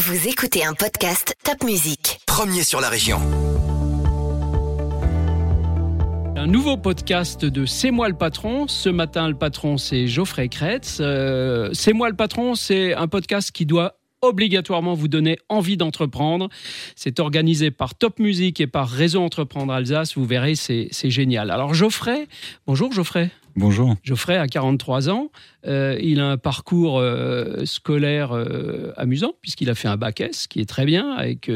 Vous écoutez un podcast Top Music. Premier sur la région. Un nouveau podcast de C'est Moi le Patron. Ce matin, le patron, c'est Geoffrey Kretz. C'est Moi le Patron, c'est un podcast qui doit obligatoirement vous donner envie d'entreprendre. C'est organisé par Top Music et par Réseau Entreprendre Alsace. Vous verrez, c'est génial. Alors Geoffrey, bonjour Geoffrey. Bonjour. Geoffrey a 43 ans. Il a un parcours scolaire amusant puisqu'il a fait un bac S, qui est très bien, avec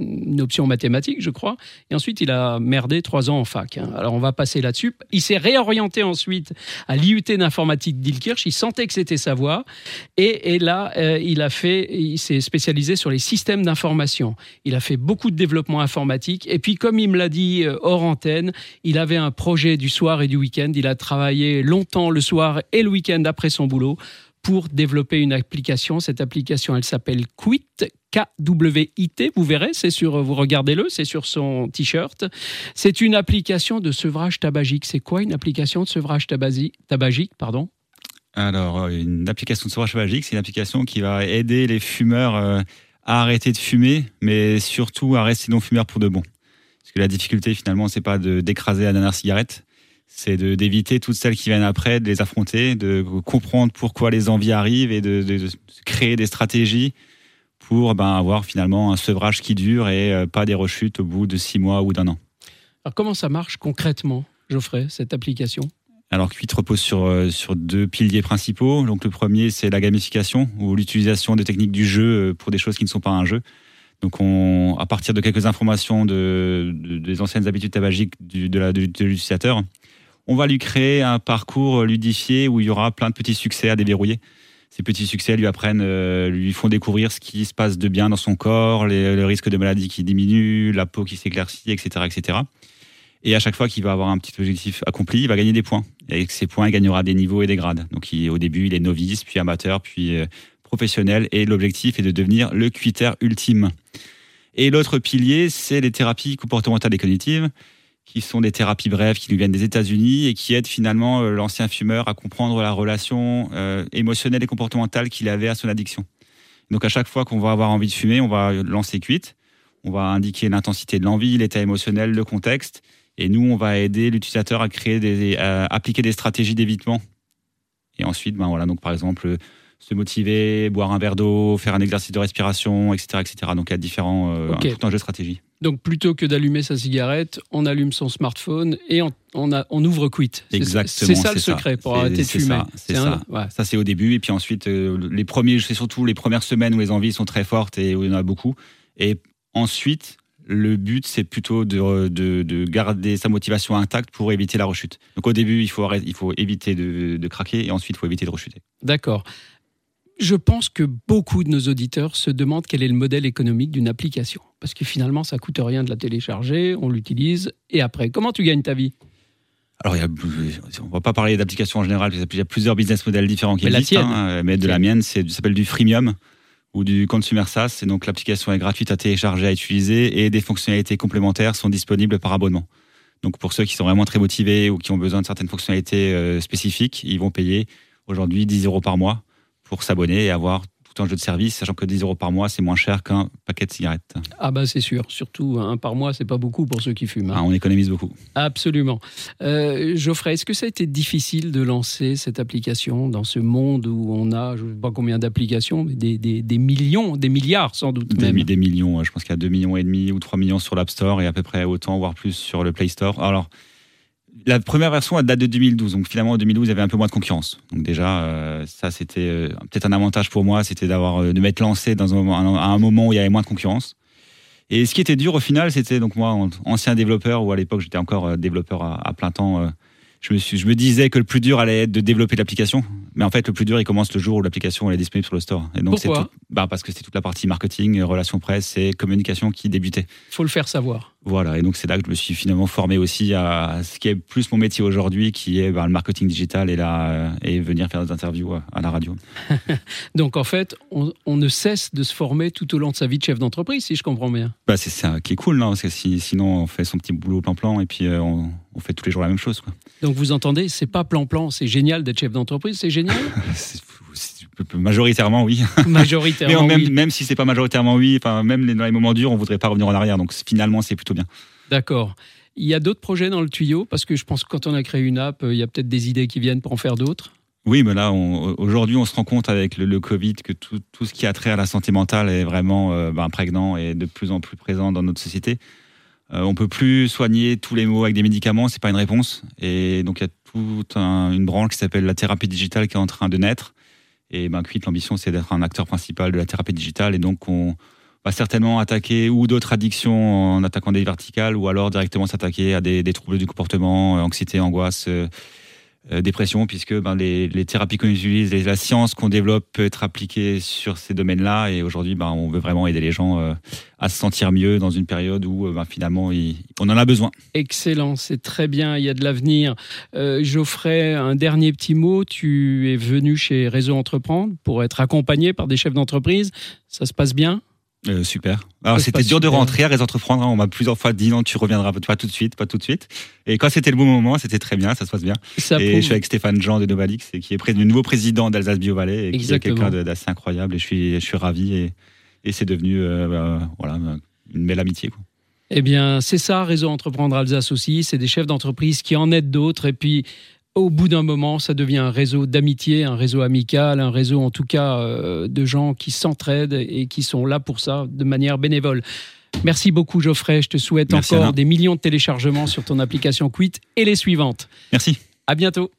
une option mathématique, je crois. Et ensuite, il a merdé 3 ans en fac. Alors, on va passer là-dessus. Il s'est réorienté ensuite à l'IUT d'informatique d'Ilkirch. Il sentait que c'était sa voie. Et là, il s'est spécialisé sur les systèmes d'information. Il a fait beaucoup de développement informatique. Et puis, comme il me l'a dit hors antenne, il avait un projet du soir et du week-end. Il a travaillé longtemps le soir et le week-end après son boulot pour développer une application. Cette application, elle s'appelle KWIT, KWIT, vous verrez, vous regardez-le, c'est sur son t-shirt. C'est une application de sevrage tabagique. C'est quoi une application de sevrage tabagique, pardon ? Alors, une application de sevrage tabagique, c'est une application qui va aider les fumeurs à arrêter de fumer, mais surtout à rester non-fumeurs pour de bon. Parce que la difficulté, finalement, c'est pas d'écraser la dernière cigarette, c'est d'éviter toutes celles qui viennent après, de les affronter, de comprendre pourquoi les envies arrivent et de créer des stratégies pour avoir finalement un sevrage qui dure et pas des rechutes au bout de 6 mois ou d'1 an. Alors comment ça marche concrètement, Geoffrey, cette application ? Alors KWIT repose sur 2 piliers principaux. Donc le premier, c'est la gamification ou l'utilisation des techniques du jeu pour des choses qui ne sont pas un jeu. Donc, à partir de quelques informations des anciennes habitudes tabagiques de l'utilisateur, on va lui créer un parcours ludifié où il y aura plein de petits succès à déverrouiller. Ces petits succès lui font découvrir ce qui se passe de bien dans son corps, le risque de maladie qui diminue, la peau qui s'éclaircit, etc., etc. Et à chaque fois qu'il va avoir un petit objectif accompli, il va gagner des points. Et avec ces points, il gagnera des niveaux et des grades. Donc, au début, il est novice, puis amateur, puis professionnel, et l'objectif est de devenir le quitteur ultime. Et l'autre pilier, c'est les thérapies comportementales et cognitives, qui sont des thérapies brèves qui nous viennent des États-Unis et qui aident finalement l'ancien fumeur à comprendre la relation émotionnelle et comportementale qu'il avait à son addiction. Donc à chaque fois qu'on va avoir envie de fumer, on va lancer KWIT, on va indiquer l'intensité de l'envie, l'état émotionnel, le contexte, et nous on va aider l'utilisateur à appliquer des stratégies d'évitement. Et ensuite, donc par exemple, se motiver, boire un verre d'eau, faire un exercice de respiration, etc. etc. Donc, il y a différents tout un jeu de stratégie. Donc, plutôt que d'allumer sa cigarette, on allume son smartphone et on ouvre KWIT. Exactement. C'est ça le secret pour arrêter de fumer. Ça, c'est au début. Et puis ensuite, c'est surtout les premières semaines où les envies sont très fortes et où il y en a beaucoup. Et ensuite, le but, c'est plutôt de garder sa motivation intacte pour éviter la rechute. Donc, au début, il faut éviter de craquer et ensuite, il faut éviter de rechuter. D'accord. Je pense que beaucoup de nos auditeurs se demandent quel est le modèle économique d'une application. Parce que finalement, ça ne coûte rien de la télécharger, on l'utilise, et après, comment tu gagnes ta vie ? Alors, on ne va pas parler d'application en général, parce qu'il y a plusieurs business models différents qui existent. La mienne, ça s'appelle du freemium, ou du consumer SaaS, et donc l'application est gratuite à télécharger, à utiliser, et des fonctionnalités complémentaires sont disponibles par abonnement. Donc pour ceux qui sont vraiment très motivés ou qui ont besoin de certaines fonctionnalités spécifiques, ils vont payer aujourd'hui 10 € par mois pour s'abonner et avoir tout un jeu de services, sachant que 10 € par mois, c'est moins cher qu'un paquet de cigarettes. Ah bah c'est sûr, surtout un par mois, c'est pas beaucoup pour ceux qui fument. Ah, on économise beaucoup. Absolument. Geoffrey, est-ce que ça a été difficile de lancer cette application dans ce monde où on a, je ne sais pas combien d'applications, mais des millions, des milliards sans doute même. Des millions, je pense qu'il y a 2,5 millions ou 3 millions sur l'App Store et à peu près autant, voire plus sur le Play Store. Alors, la première version, elle date de 2012. Donc finalement, en 2012, il y avait un peu moins de concurrence. Donc déjà, ça, c'était peut-être un avantage pour moi, c'était de m'être lancé à un moment où il y avait moins de concurrence. Et ce qui était dur au final, c'était donc moi, ancien développeur, ou à l'époque, j'étais encore développeur à plein temps. Je me disais que le plus dur allait être de développer l'application. Mais en fait, le plus dur, il commence le jour où l'application elle est disponible sur le store. Et donc, pourquoi ? Parce que c'était toute la partie marketing, relations presse et communication qui débutait. Il faut le faire savoir. Voilà, et donc c'est là que je me suis finalement formé aussi à ce qui est plus mon métier aujourd'hui, qui est le marketing digital et venir faire des interviews à la radio. Donc en fait, on ne cesse de se former tout au long de sa vie de chef d'entreprise, si je comprends bien. C'est ça qui est cool, parce que sinon on fait son petit boulot plan-plan et puis on fait tous les jours la même chose. Donc vous entendez, c'est pas plan-plan, c'est génial d'être chef d'entreprise, c'est génial Majoritairement, oui. Majoritairement, mais même si c'est pas majoritairement, oui. Enfin, même dans les moments durs, on voudrait pas revenir en arrière. Donc finalement, c'est plutôt bien. D'accord. Il y a d'autres projets dans le tuyau, parce que je pense que quand on a créé une app, il y a peut-être des idées qui viennent pour en faire d'autres. Oui, mais là, aujourd'hui, on se rend compte avec le Covid que tout ce qui a trait à la santé mentale est vraiment prégnant et de plus en plus présent dans notre société. On ne peut plus soigner tous les maux avec des médicaments, ce n'est pas une réponse. Et donc, il y a toute une branche qui s'appelle la thérapie digitale qui est en train de naître. Et KWIT, l'ambition, c'est d'être un acteur principal de la thérapie digitale. Et donc, on va certainement attaquer ou d'autres addictions en attaquant des verticales, ou alors directement s'attaquer à des troubles du comportement, anxiété, angoisse, dépression, puisque les thérapies qu'on utilise, la science qu'on développe peut être appliquée sur ces domaines-là. Et aujourd'hui, on veut vraiment aider les gens à se sentir mieux dans une période où finalement, on en a besoin. Excellent, c'est très bien, il y a de l'avenir. Geoffrey, un dernier petit mot. Tu es venu chez Réseau Entreprendre pour être accompagné par des chefs d'entreprise. Ça se passe bien ? Super. Alors, c'était dur de rentrer à Réseau Entreprendre. On m'a plusieurs fois dit non, tu reviendras pas tout de suite. Et quand c'était le bon moment, c'était très bien, ça se passe bien. Je suis avec Stéphane Jean de Novalix, qui est le nouveau président d'Alsace Bio-Vallée, et qui est quelqu'un d'assez incroyable. Et je suis ravi. Et c'est devenu une belle amitié, quoi. Eh bien, c'est ça, Réseau Entreprendre Alsace aussi. C'est des chefs d'entreprise qui en aident d'autres. Et puis, au bout d'un moment, ça devient un réseau d'amitié, un réseau amical, un réseau en tout cas de gens qui s'entraident et qui sont là pour ça de manière bénévole. Merci beaucoup Geoffrey, je te souhaite Merci encore des millions de téléchargements sur ton application KWIT et les suivantes. Merci. À bientôt.